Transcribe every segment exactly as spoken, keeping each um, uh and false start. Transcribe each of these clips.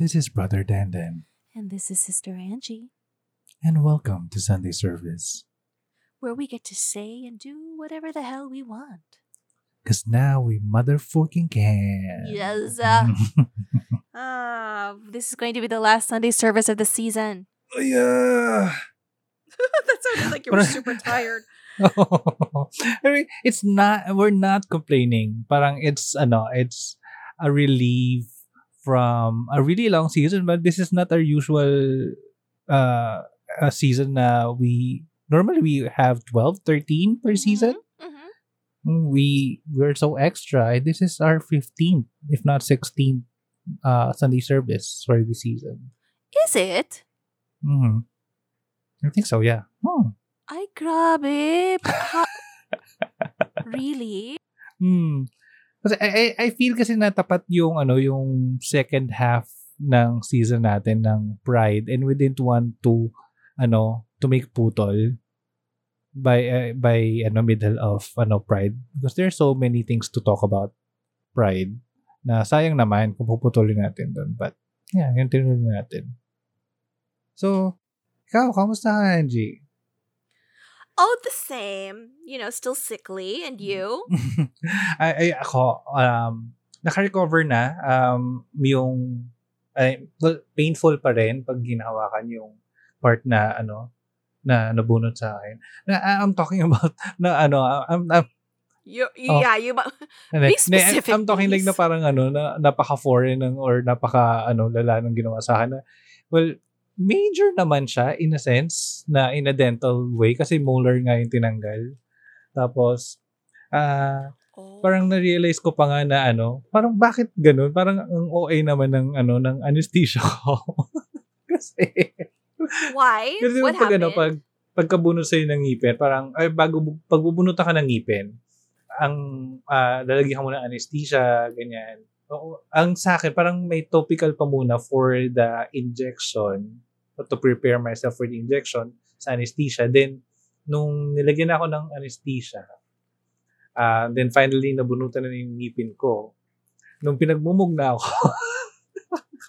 This is Brother Dandan. And this is Sister Angie. And welcome to Sunday Service, where we get to say and do whatever the hell we want. Because now we motherfucking can. Yes. Uh, ah, this is going to be the last Sunday service of the season. Yeah. That sounded like you were super tired. Oh, I mean, it's not, we're not complaining. Parang it's, ano, it's a relief from a really long season, but this is not our usual uh, a season. Uh, we, normally we have twelve, thirteen per mm-hmm. season. We we're so extra. This is our fifteenth, if not sixteenth, uh, Sunday service for the season. Is it? Mm-hmm. I think so. Yeah. Oh. I grab it. Really? Hmm. Kasi I I feel kasi natapat yung ano yung second half ng season natin ng Pride, and we didn't want to ano to make putol by uh, by ano middle of ano Pride, because there's so many things to talk about Pride na sayang naman kung puputulin natin doon, but yeah, yun tinuloy natin. So ikaw, kamusta ka, Angie? Oh, the same, you know, still sickly. And you? ay, ay ako um naka-recover na. Um yung ay, well, painful pa rin pag ginahawakan yung part na ano na nabunot sa akin. Na, I'm talking about na ano, I'm, I'm you, yeah, oh. you but be specific. Na, I'm talking please. Like na parang ano, na napaka-foreign ng or napaka ano lala ng ginawa sa akin. Na, well, major naman siya in a sense na in a dental way kasi molar nga yung tinanggal. Tapos ah uh, oh. parang na-realize ko pa nga na ano, parang bakit ganun? Parang ang O A naman ng ano ng anesthesia ko. Kasi why? Kasi what pag, happened? Ano, pag, pagkabunot sa'yo ng ngipin, parang, ay, bago, pagbubunutan ka ng ngipin, ang, uh, lalagyan ka muna ng anesthesia, ganyan. O, ang sa akin, parang may topical pa muna for the injection, to prepare myself for the injection sa anesthesia. Then, nung nilagyan ako ng anesthesia, uh, then finally, nabunutan na yung ngipin ko. Nung pinagmumugna ako,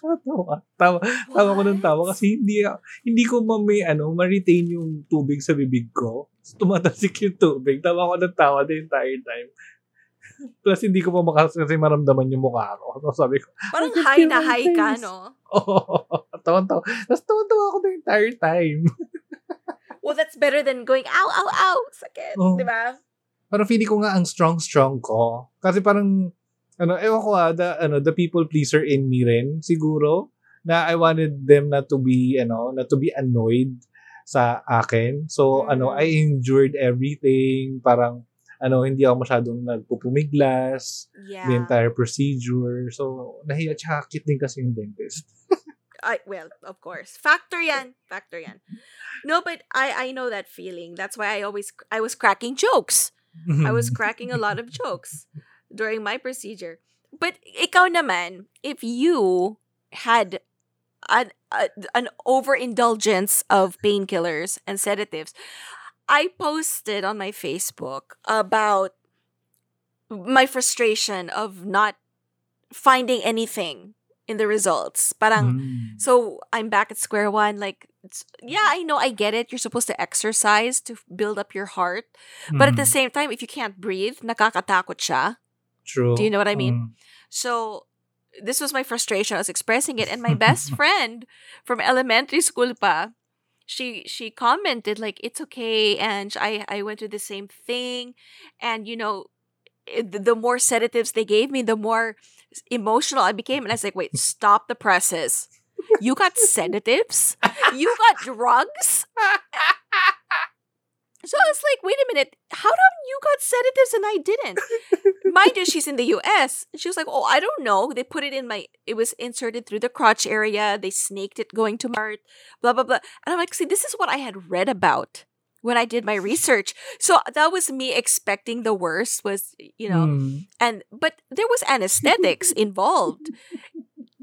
Tawa, tawa, tawa ko ng tawa kasi hindi hindi ko mamay ano, ma-retain yung tubig sa bibig ko. Tumatasik yung tubig. Tawa ko ng tawa the entire time. Plus hindi ko pa makasakit kasi maramdaman yung mukha ko. So, sabi ko, parang high na high ka, no? Oo. Tawa-tawa. Tapos tawa-tawa ako the entire time. Well, that's better than going, ow, ow, ow, sakit. Oh. Diba? Parang feeling ko nga ang strong-strong ko. Kasi parang ano, ewan ko ah, the, ano, the people pleaser in me rin, siguro, na I wanted them not to be, ano, not to be annoyed sa akin. So, mm-hmm. ano, I endured everything. Parang, ano, hindi ako masyadong nagpupumiglas. Yeah. The entire procedure. So, nahiya, tsaka cute din kasi yung dentist. I, well, of course. Factor yan. Factor yan. No, but I, I know that feeling. That's why I always, I was cracking jokes. I was cracking a lot of jokes during my procedure. But ikaw naman, if you had an a, an overindulgence of painkillers and sedatives, I posted on my Facebook about my frustration of not finding anything in the results. Parang, mm. so I'm back at square one, like, it's, yeah, I know, I get it. You're supposed to exercise to build up your heart. Mm. But at the same time, if you can't breathe, nakakatakot siya. True. Do you know what I mean? Um, so, this was my frustration. I was expressing it. And my best friend from elementary school pa, she she commented, like, it's okay, and I, I went through the same thing. And, you know, the, the more sedatives they gave me, the more emotional I became. And I was like, wait, stop the presses. You got sedatives? You got drugs? So I was like, wait a minute, how come you got sedatives and I didn't? Mind you, she's in the U S. She was like, oh, I don't know. They put it in my, it was inserted through the crotch area. They snaked it going to my heart, blah, blah, blah. And I'm like, see, this is what I had read about when I did my research. So that was me expecting the worst was, you know, mm. and, but there was anesthetics involved.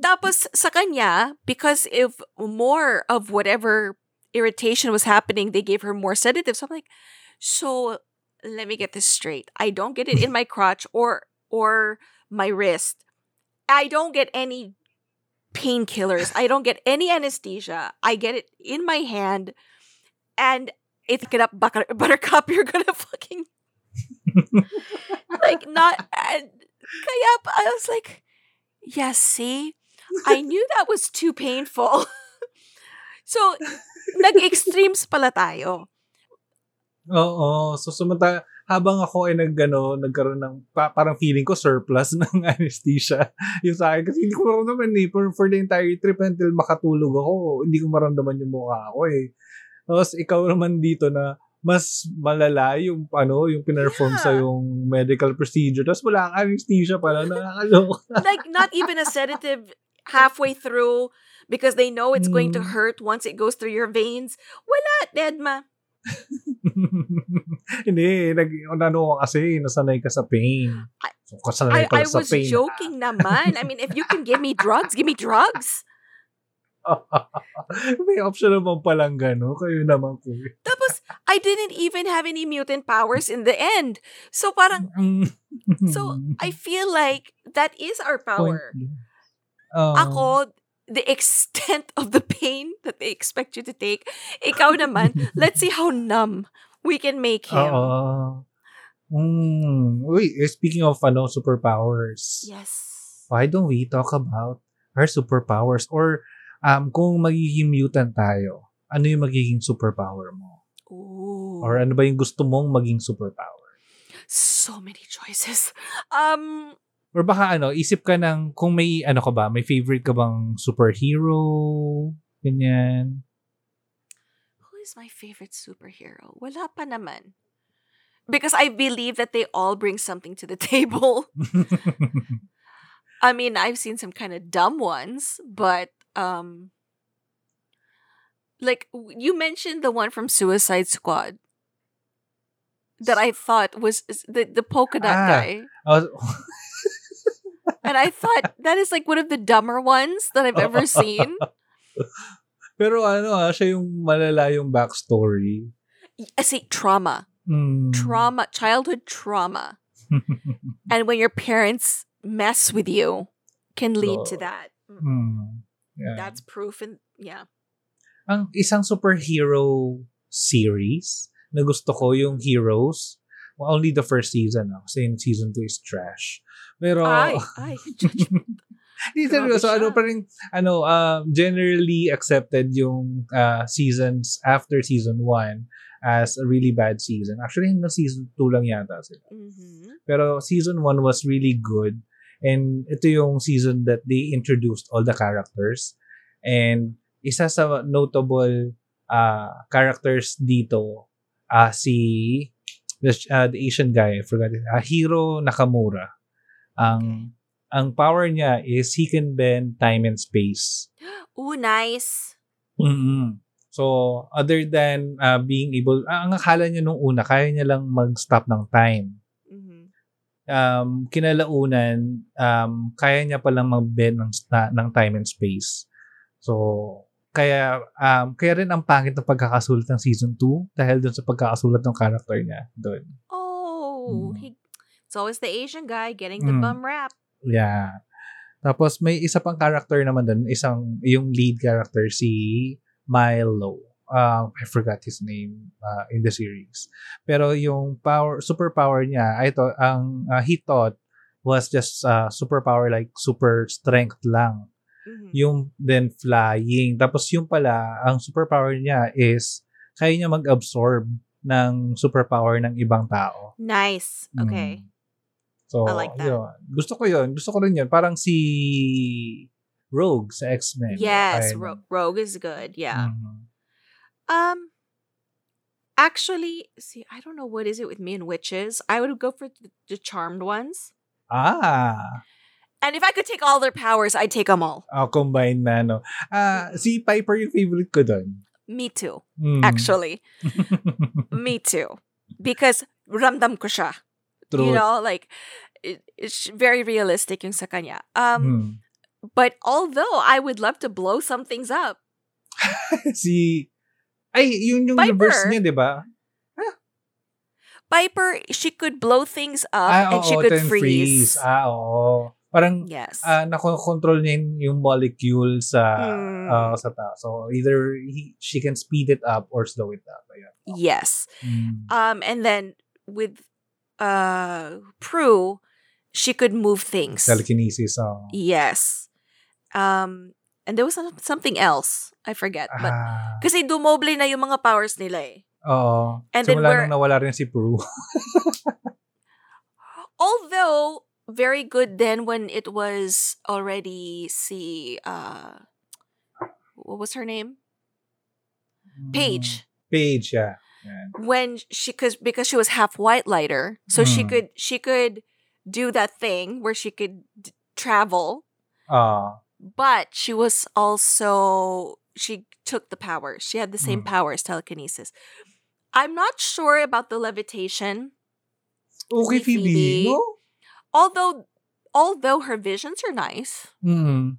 Tapos sa kanya, because if more of whatever irritation was happening, they gave her more sedatives. So I'm like, so let me get this straight. I don't get it in my crotch or or my wrist. I don't get any painkillers. I don't get any anesthesia. I get it in my hand, and it's gonna butter- buttercup. You're gonna fucking like not. And kaya I was like, yes, yeah, see, I knew that was too painful. So, nag-extremes pala tayo. Oo. So, sumata, habang ako ay nag-ano, nagkaroon ng, pa, parang feeling ko surplus ng anesthesia yung sa akin. Kasi hindi ko maramdaman eh. For, for the entire trip until makatulog ako, hindi ko maramdaman yung mukha ako eh. Tapos, ikaw naman dito na mas malala yung, ano, yung pinerform yeah. sa yung medical procedure. Tapos, wala kang anesthesia pala. Nakakalok. Like, not even a sedative halfway through. Because they know it's going to hurt once it goes through your veins. Wala, Edma. Hindi, nag-ano kasi, nasanay ka sa pain. So, kasanay ka I, I sa pain. I was joking naman. I mean, if you can give me drugs, give me drugs. May option naman palang gano'n. Kayo naman ko. Tapos, I didn't even have any mutant powers in the end. So parang, so I feel like that is our power. Um, Ako, the extent of the pain that they expect you to take. Ikaw naman, let's see how numb we can make him. Uh, mm, wait, speaking of ano, superpowers. Yes. Why don't we talk about our superpowers? Or um, kung magiging mutant tayo, ano yung magiging superpower mo? Ooh. Or ano ba yung gusto mong maging superpower? So many choices. Um... Or baka ano, isip ka ng kung may ano ka ba, may favorite ka bang superhero? Ganyan. Who is my favorite superhero? Wala pa naman. Because I believe that they all bring something to the table. I mean, I've seen some kind of dumb ones, but um like you mentioned the one from Suicide Squad. That I thought was the the polka dot ah, guy. I was... And I thought that is like one of the dumber ones that I've ever seen. Pero ano ha, siya yung malalayong backstory. Kasi trauma. Mm. Trauma, childhood trauma. And when your parents mess with you can lead so, to that. Mm, yeah. That's proof and yeah. Ang isang superhero series na gusto ko yung Heroes. Well, only the first season now. Same season two is trash. Pero ay, ay. So ano pa rin, ano, uh, generally accepted yung uh, seasons after season one as a really bad season. Actually, hanggang season two lang yata sila. Mm-hmm. Pero season one was really good. And ito yung season that they introduced all the characters. And isa sa notable uh, characters dito, uh, si... The, uh, the Asian guy, I forgot it. Uh, Hiro Nakamura. Ang okay. ang power niya is he can bend time and space. Ooh, nice. Mm-hmm. So, other than uh, being able, uh, ang akala niya nung una, kaya niya lang mag-stop ng time. Mm-hmm. Um, kinalaunan, um, kaya niya palang mag-bend ng, ng time and space. So, Kaya, um, kaya rin ang pangit ng pagkakasulat ng season two dahil dun sa pagkakasulat ng character niya dun. Oh! Mm. He, it's always the Asian guy getting the mm. bum rap. Yeah. Tapos may isa pang character naman dun, isang, yung lead character, si Milo. Um, I forgot his name uh, in the series. Pero yung power, superpower niya, I thought, ang, uh, he thought was just uh, superpower like super strength lang. Mm-hmm. Yung then flying. Tapos yung pala, ang superpower niya is kaya niya mag-absorb ng superpower ng ibang tao. Nice. Okay. Mm. So, I like that. Yun. Gusto ko yun. Gusto ko rin yun. Parang si Rogue sa X-Men. Yes, Ro- Rogue is good. Yeah. Mm-hmm. Um, actually, see, I don't know what is it with me and witches. I would go for the, the charmed ones. Ah. And if I could take all their powers, I'd take them all. Oh, combined na, no? Uh, mm-hmm. Si Piper yung favorite ko dun. Me too, mm. actually. Me too. Because ramdam ko siya. True. You know, like, it, it's very realistic yung sa kanya. Um, mm. But although I would love to blow some things up. Si... Ay, yun yung Piper, reverse niya, di ba? Piper, she could blow things up ah, and oh, she could freeze. freeze. Ah, oo. Oh. Parang yes. uh, nakokontrol niya yung molecule sa mm. uh, sa tao. So either he, she can speed it up or slow it up. Ayan. Yes. Mm. Um and then with uh Prue, she could move things. Telekinesis. Oh. Yes. Um and there was something else. I forget. Ah. But kasi dumoble na yung mga powers nila eh. Oo. And then wala nang nawala rin si Prue. Although very good then when it was already si uh what was her name? Paige. Paige, yeah. yeah. When she cuz because she was half white lighter, so mm. she could she could do that thing where she could d- travel. Uh but she was also she took the powers. She had the same mm. powers, telekinesis. I'm not sure about the levitation. Okay, Phoebe, no? Although, although her visions are nice. Mm.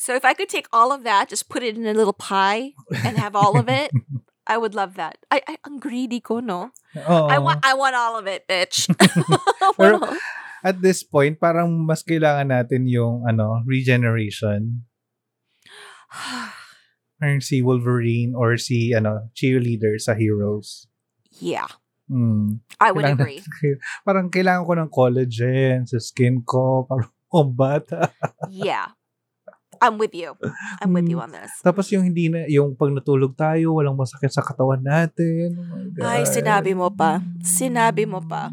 So if I could take all of that, just put it in a little pie and have all of it, I would love that. I, I, ang greedy ko, no? Oh. I want, I want all of it, bitch. Pero at this point, parang mas kailangan natin yung ano regeneration. Parang si Wolverine or si ano cheerleader sa Heroes. Yeah. Mm. I would kailangan agree. Natin, parang kailangan ko ng collagen sa skin ko. Parang combat. Yeah. I'm with you. I'm mm. with you on this. Tapos yung hindi na, yung pag natulog tayo, walang masakit sa katawan natin. Oh Ay, sinabi mo pa. Sinabi mo pa.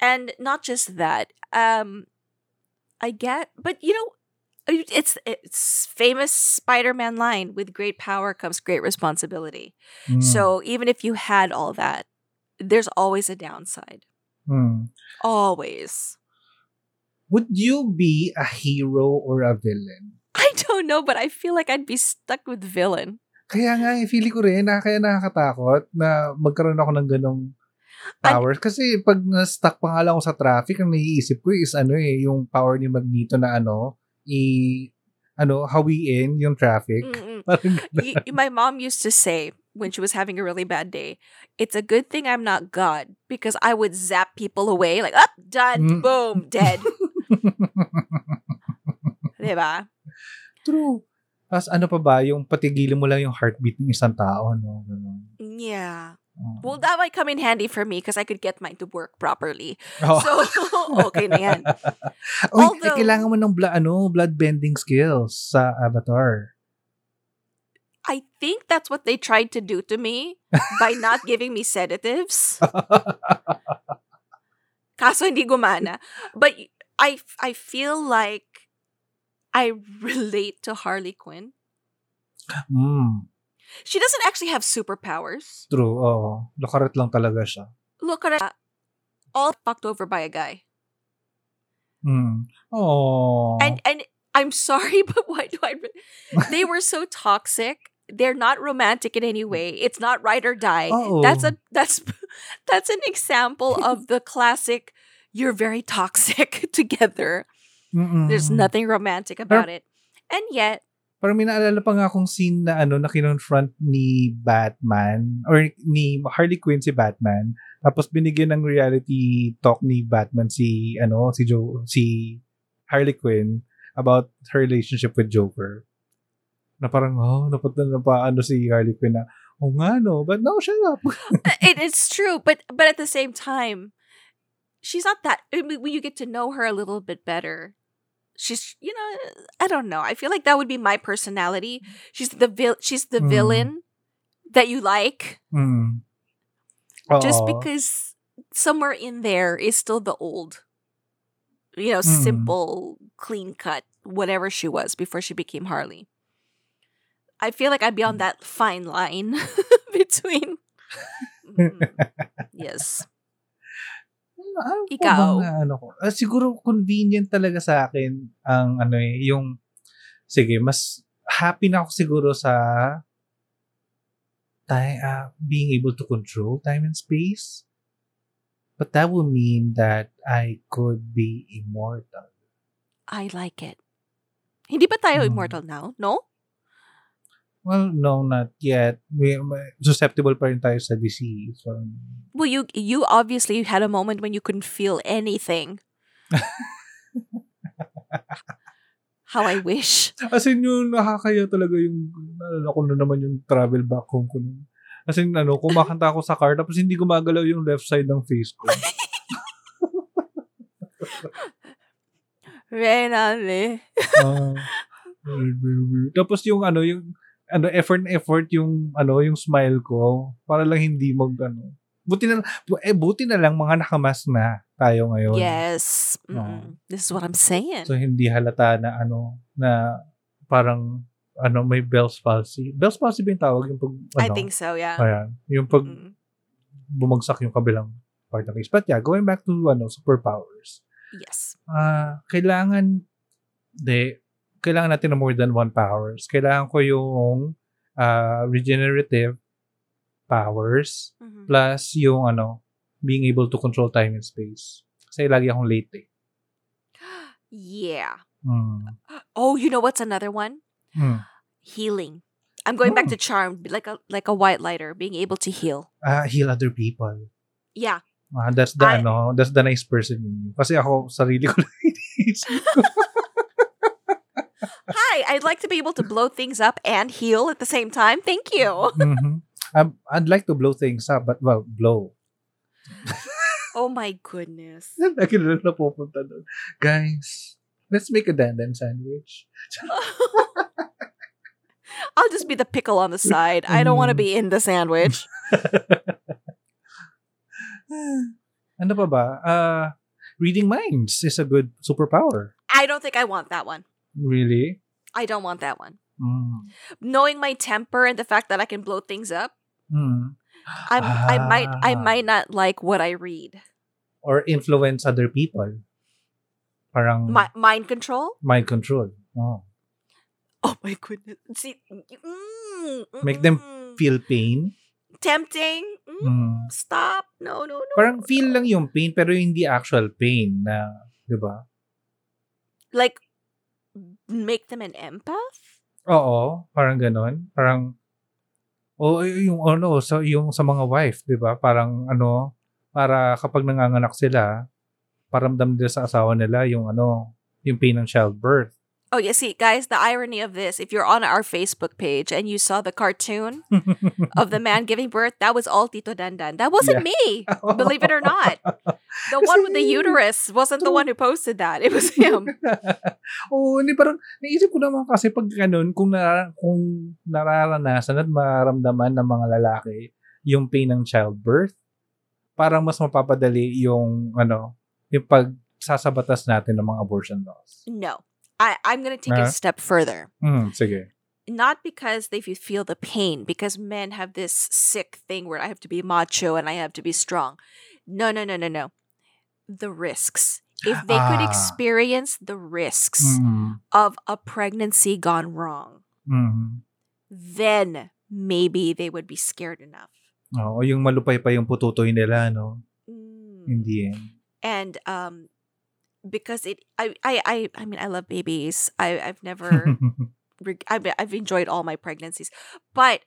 And not just that. Um, I get, but you know, It's it's famous Spider-Man line, with great power comes great responsibility. Mm. So even if you had all that, there's always a downside. Mm. Always. Would you be a hero or a villain? I don't know, but I feel like I'd be stuck with villain. Kaya nga, feeling ko rin, kaya nakakatakot na magkaroon ako ng ganong powers. An- Kasi pag na-stuck pa nga lang ako sa traffic, ang naiisip ko is ano eh, yung power ni Magneto na ano, I, ano, hawiin yung traffic. y- my mom used to say, when she was having a really bad day, it's a good thing I'm not God, because I would zap people away, like, up, done, mm. boom, dead. Diba? True. Tapos ano pa ba, yung patigilin mo lang yung heartbeat ng isang tao, no? Yeah. Oh. Well, that might come in handy for me because I could get mine to work properly. Oh. So, okay na yan. Although, Oy, kailangan mo ng bla- ano, blood-bending skills sa Avatar. I think that's what they tried to do to me by not giving me sedatives. Kaso hindi gumana. But I, I feel like I relate to Harley Quinn. Mm. She doesn't actually have superpowers. True, oh. Lokaret lang talaga siya. Lokaret. Uh, all fucked over by a guy. Mm. Oh. And and I'm sorry, but why do I... Re- they were so toxic. They're not romantic in any way. It's not ride or die. Oh. That's a that's that's an example of the classic, you're very toxic together. Mm-mm. There's nothing romantic about Her- it. And yet, parang may naalala pa nga akong scene na ano, na kinonfront ni Batman or ni Harley Quinn si Batman, tapos binigyan ng reality talk ni Batman si ano si Jo si Harley Quinn about her relationship with Joker. Na parang oh, napuntan na pa ano si Harley Quinn na oh nga no, but no, shut up. It is true, but but at the same time, she's not that. I mean, when you get to know her a little bit better. She's, you know, I don't know. I feel like that would be my personality. She's the vil- she's the mm. villain that you like. Mm. Just because somewhere in there is still the old, you know, mm. simple, clean cut, whatever she was before she became Harley. I feel like I'd be on that fine line between. Mm. Yes. Ano Ikaw. Bang, ano, ah, siguro convenient talaga sa akin ang ano eh, yung sige, mas happy na ako siguro sa time, uh, being able to control time and space. But that would mean that I could be immortal. I like it. Hindi ba tayo hmm. immortal now? No? Well, no, not yet. We susceptible pa rin tayo sa disease. So. Well, you you obviously had a moment when you couldn't feel anything. how I wish. As in, yung nakakaya talaga yung, naalala ko na naman yung travel back home ko. As in, ano, kumakanta ako sa car, tapos hindi gumagalaw yung left side ng face ko. Renale. uh, tapos yung, ano, yung, ano, effort na effort yung, ano, yung smile ko, para lang hindi mag, ano, buti na, eh, buti na lang mga nakamask na tayo ngayon. Yes. No. This is what I'm saying. So, hindi halata na ano, na parang, ano, may Bell's palsy. Bell's palsy ba yung tawag? Yung pag, ano, I think so, yeah. Ayan. Yung pag mm. bumagsak yung kabilang part ng case. But yeah, going back to, ano, superpowers. Yes. Uh, kailangan, de, kailangan natin na more than one powers. Kailangan ko yung uh, regenerative powers, mm-hmm. plus yung ano, being able to control time and space. Kasi lagi akong late eh. Yeah. Mm. Oh, you know what's another one? Mm. Healing. I'm going mm. back to charm, like a like a white lighter, being able to heal. Ah, uh, heal other people. Yeah. Ah, that's the I... ano, that's the nice person in you. Kasi ako, sarili ko lang iniisip ko. Hi, I'd like to be able to blow things up and heal at the same time. Thank you. Mm-hmm. I'm, I'd like to blow things up, but, well, blow. Oh, my goodness. Nakilang na pupunta doon. Guys, let's make a dandan sandwich. I'll just be the pickle on the side. I don't want to be in the sandwich. Ano pa ba? Uh, reading minds is a good superpower. I don't think I want that one. Really? I don't want that one. Mm. Knowing my temper and the fact that I can blow things up, mm. I'm, ah. I might I might not like what I read or influence other people. Parang my, mind control. Mind control. Oh, oh my goodness! See, mm, mm, make them feel pain. Tempting. Mm, mm. Stop! No, no, no. Parang feel lang yung pain pero hindi actual pain na, di ba? Like make them an empath. Oo, parang gano'n. Parang, o oh, yung ano, sa, yung sa mga wife, di ba? Parang ano, para kapag nanganganak sila, paramdam nila sa asawa nila yung ano, yung pain ng childbirth. Oh, you see, guys, the irony of this, if you're on our Facebook page and you saw the cartoon of the man giving birth, that was all Tito Dandan. That wasn't yeah. me, believe it or not. The one with the uterus wasn't the one who posted that. It was him. Oh, hindi, parang naisip ko naman kasi pag ganun, kung, nara- kung nararanasan at maramdaman ng mga lalaki yung pain ng childbirth, parang mas mapapadali yung, ano, yung pagsasabatas natin ng mga abortion laws. No. I, I'm going to take uh, it a step further. Mm, sige. Not because they feel the pain, because men have this sick thing where I have to be macho and I have to be strong. No, no, no, no, no. The risks. If they ah. could experience the risks mm. of a pregnancy gone wrong, mm. then maybe they would be scared enough. Oh, yung malupay pa yung pututoy nila, no? Mm. Hindi eh. And, um, because it, I, I, I, I mean, I love babies. I, I've never, reg- I've, I've enjoyed all my pregnancies, but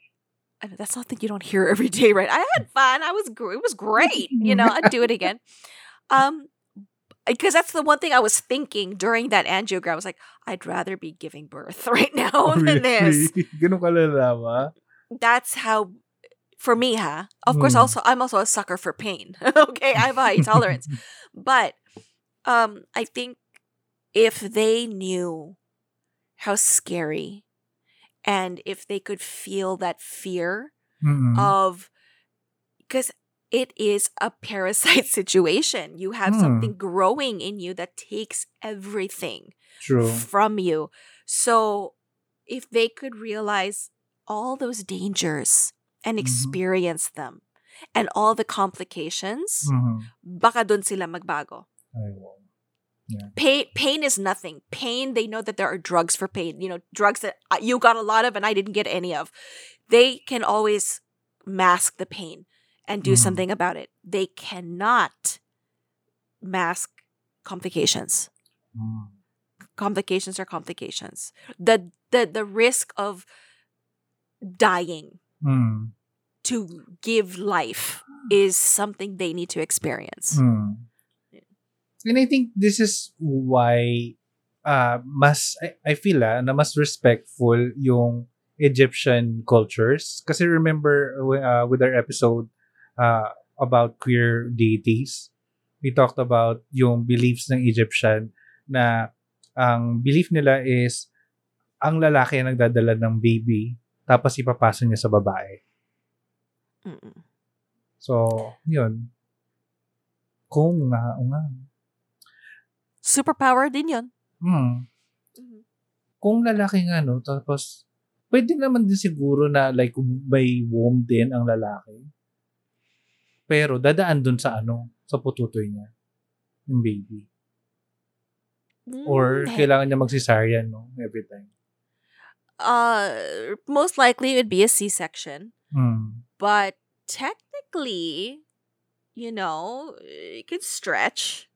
I mean, that's something you don't hear every day, right? I had fun. I was, it was great. You know, I'd do it again. Um, because that's the one thing I was thinking during that angiogram. I was like, I'd rather be giving birth right now oh, than really? This. Ganun ka lalama. That's how. For me, ha. Of mm. course, also I'm also a sucker for pain. Okay, I have a high tolerance, but. Um, I think if they knew how scary and if they could feel that fear mm-hmm. of, because it is a parasite situation. You have mm. something growing in you that takes everything True. From you. So if they could realize all those dangers and experience mm-hmm. them and all the complications, mm-hmm. baka dun sila magbago. Yeah. Pain, pain is nothing. Pain, they know that there are drugs for pain. You know, drugs that you got a lot of and I didn't get any of. They can always mask the pain and do mm-hmm. something about it. They cannot mask complications. Mm. Complications are complications. The the the risk of dying mm. to give life is something they need to experience. Mm. And I think this is why uh, mas, I, I feel ah, na mas respectful yung Egyptian cultures. Kasi remember uh, with our episode uh, about queer deities, we talked about yung beliefs ng Egyptian na ang belief nila is ang lalaki ang nagdadala ng baby tapos ipapasa niya sa babae. Mm-mm. So, yun. Kung nga, nga. Superpower din yun. Hmm. Mm-hmm. Kung lalaki nga, no, tapos, pwede naman din siguro na like may womb din ang lalaki. Pero dadaan dun sa ano, sa pututoy niya. Yung baby. Mm-hmm. Or kailangan niya mag-cesarean, no, every time. Uh, most likely it would be a C-section. Mm. But technically, you know, it could stretch.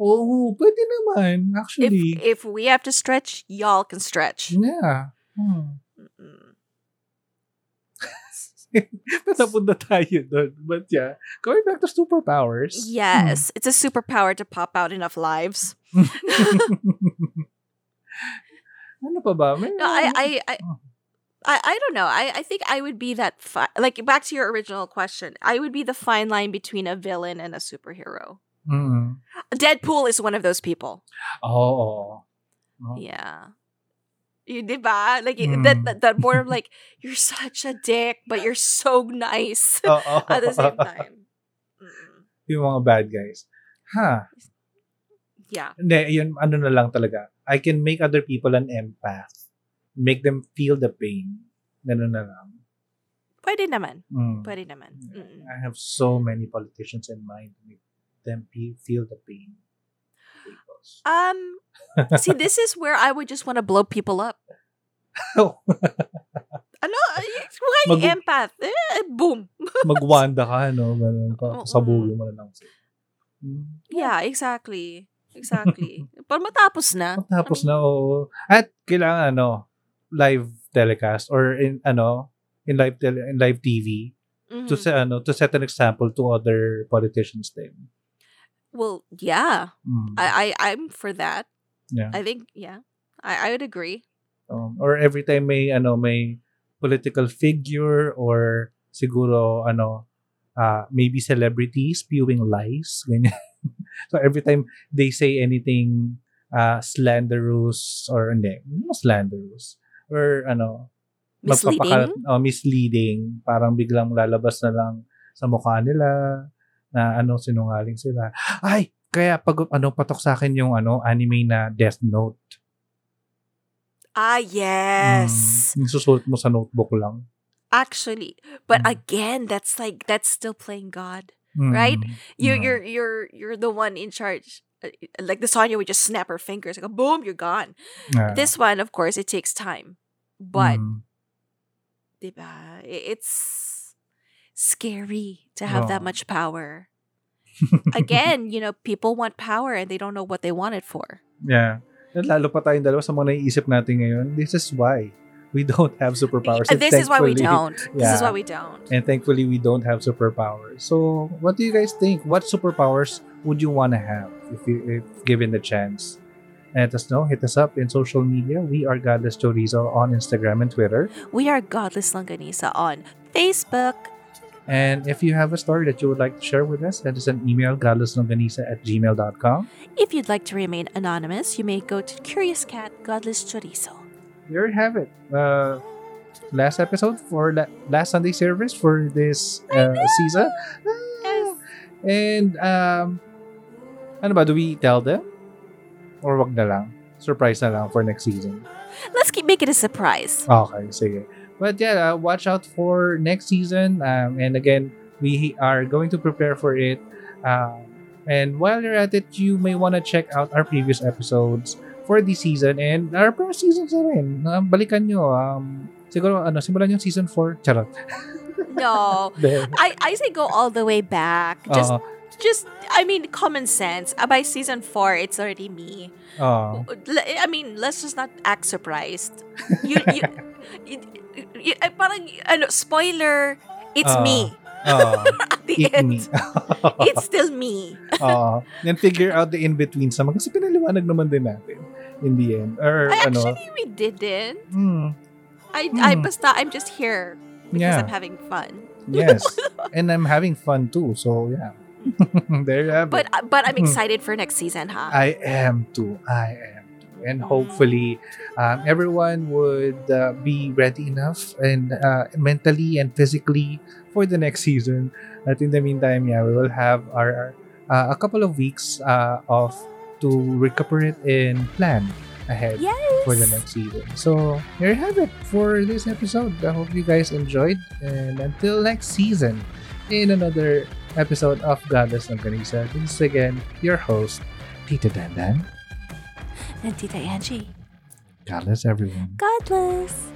Oh, pwede naman, actually. If, if we have to stretch, y'all can stretch. Yeah. Hmm. Patapunta tayo doon. But yeah, going back to superpowers. Yes, hmm. It's a superpower to pop out enough lives. Ano pa ba? May, no, I, I, I, oh. I, I don't know. I, I think I would be that, fi- like, back to your original question, I would be the fine line between a villain and a superhero. Mm-hmm. Deadpool is one of those people. Oh. oh. Yeah. You, diba? Like mm. that, that that boredom, like you're such a dick, but you're so nice oh, oh. at the same time. Mm. Yung mga bad guys, huh? Yeah. Ne, yun ano na lang talaga. I can make other people an empath, make them feel the pain. Ganun na lang. Pwede naman. Mm. Pwede naman. Mm-mm. I have so many politicians in mind to make them feel the pain. Um, see, this is where I would just want to blow people up. Oh. Ano? Why Mag- empath? Eh, boom. Magwanda ka, no? Ganun pa. Sabugo mo na lang. Yeah, exactly. Exactly. Pero matapos na. Matapos I mean, na, oo. At kailangan, ano, live telecast or in, ano, in live tele- in live T V mm-hmm. to set, ano, to set an example to other politicians then. Well, yeah, mm. I, I, I'm for that. Yeah, I think yeah, I, I would agree. Um, or every time may ano may political figure or siguro ano, uh, maybe celebrities spewing lies. So every time they say anything uh, slanderous or hindi, no slanderous or ano, misleading, oh, misleading, parang biglang lalabas na lang sa mukha nila. Na ano sinungaling sila. Ay, kaya pag ano patok sa akin yung ano anime na Death Note. Ah, yes. Mm, susulat mo sa notebook lang. Actually, but mm. again, that's like that's still playing God, mm. right? You yeah. you're you're you're the one in charge. Like the Sonya would just snap her fingers like boom, you're gone. Yeah. This one, of course, it takes time. But mm. diba? It's scary to have oh. that much power. Again, you know, people want power and they don't know what they want it for. Yeah. Lalo pa tayong dalawa sa mga naiisip natin ngayon. This is why we don't have superpowers. And this is why we don't. Yeah. This is why we don't. And thankfully, we don't have superpowers. So, what do you guys think? What superpowers would you want to have if, you, if given the chance? Let us know. Hit us up in social media. We are Godless Chorizo on Instagram and Twitter. We are Godless Longganisa on Facebook. And if you have a story that you would like to share with us, send us an email, godlesslongganisa at gmail dot com. If you'd like to remain anonymous, you may go to Curious Cat, Godless Chorizo. There you have it. Uh, last episode for la- last Sunday service for this uh, season. Yes. And um, ano ba, do we tell them? Or wag na lang? Surprise na lang for next season. Let's keep making it a surprise. Okay, sige. But yeah, uh, watch out for next season. Um, and again, we are going to prepare for it. Um, and while you're at it, you may want to check out our previous episodes for this season and our past seasons na rin. Um, balikan nyo. Um, siguro, ano, simulan yung season four. Charot. No. I, I say go all the way back. Just, uh-huh. just I mean, common sense. By season four, it's already me. Uh-huh. I mean, let's just not act surprised. You... you it, parang ano spoiler it's uh, me Uh, the eat end. It's still me. uh, and figure out the in-between sa mga. Kasi pinaliwanag naman din natin in the end. Or, I ano, actually, we didn't. Mm, I, mm. I basta, I'm just here because yeah. I'm having fun. Yes. And I'm having fun too. So, yeah. There you have but, it. But I'm excited for next season, huh? I am too. I am too. And hopefully, um, everyone would uh, be ready enough and uh, mentally and physically for the next season. But in the meantime, yeah, we will have our uh, a couple of weeks uh, off to recuperate and plan ahead yes. for the next season. So, here you have it for this episode. I hope you guys enjoyed. And until next season, in another episode of Godless Longganisa. This is again your host, Tita Dandan. And Tita Angie. Godless, everyone. Godless.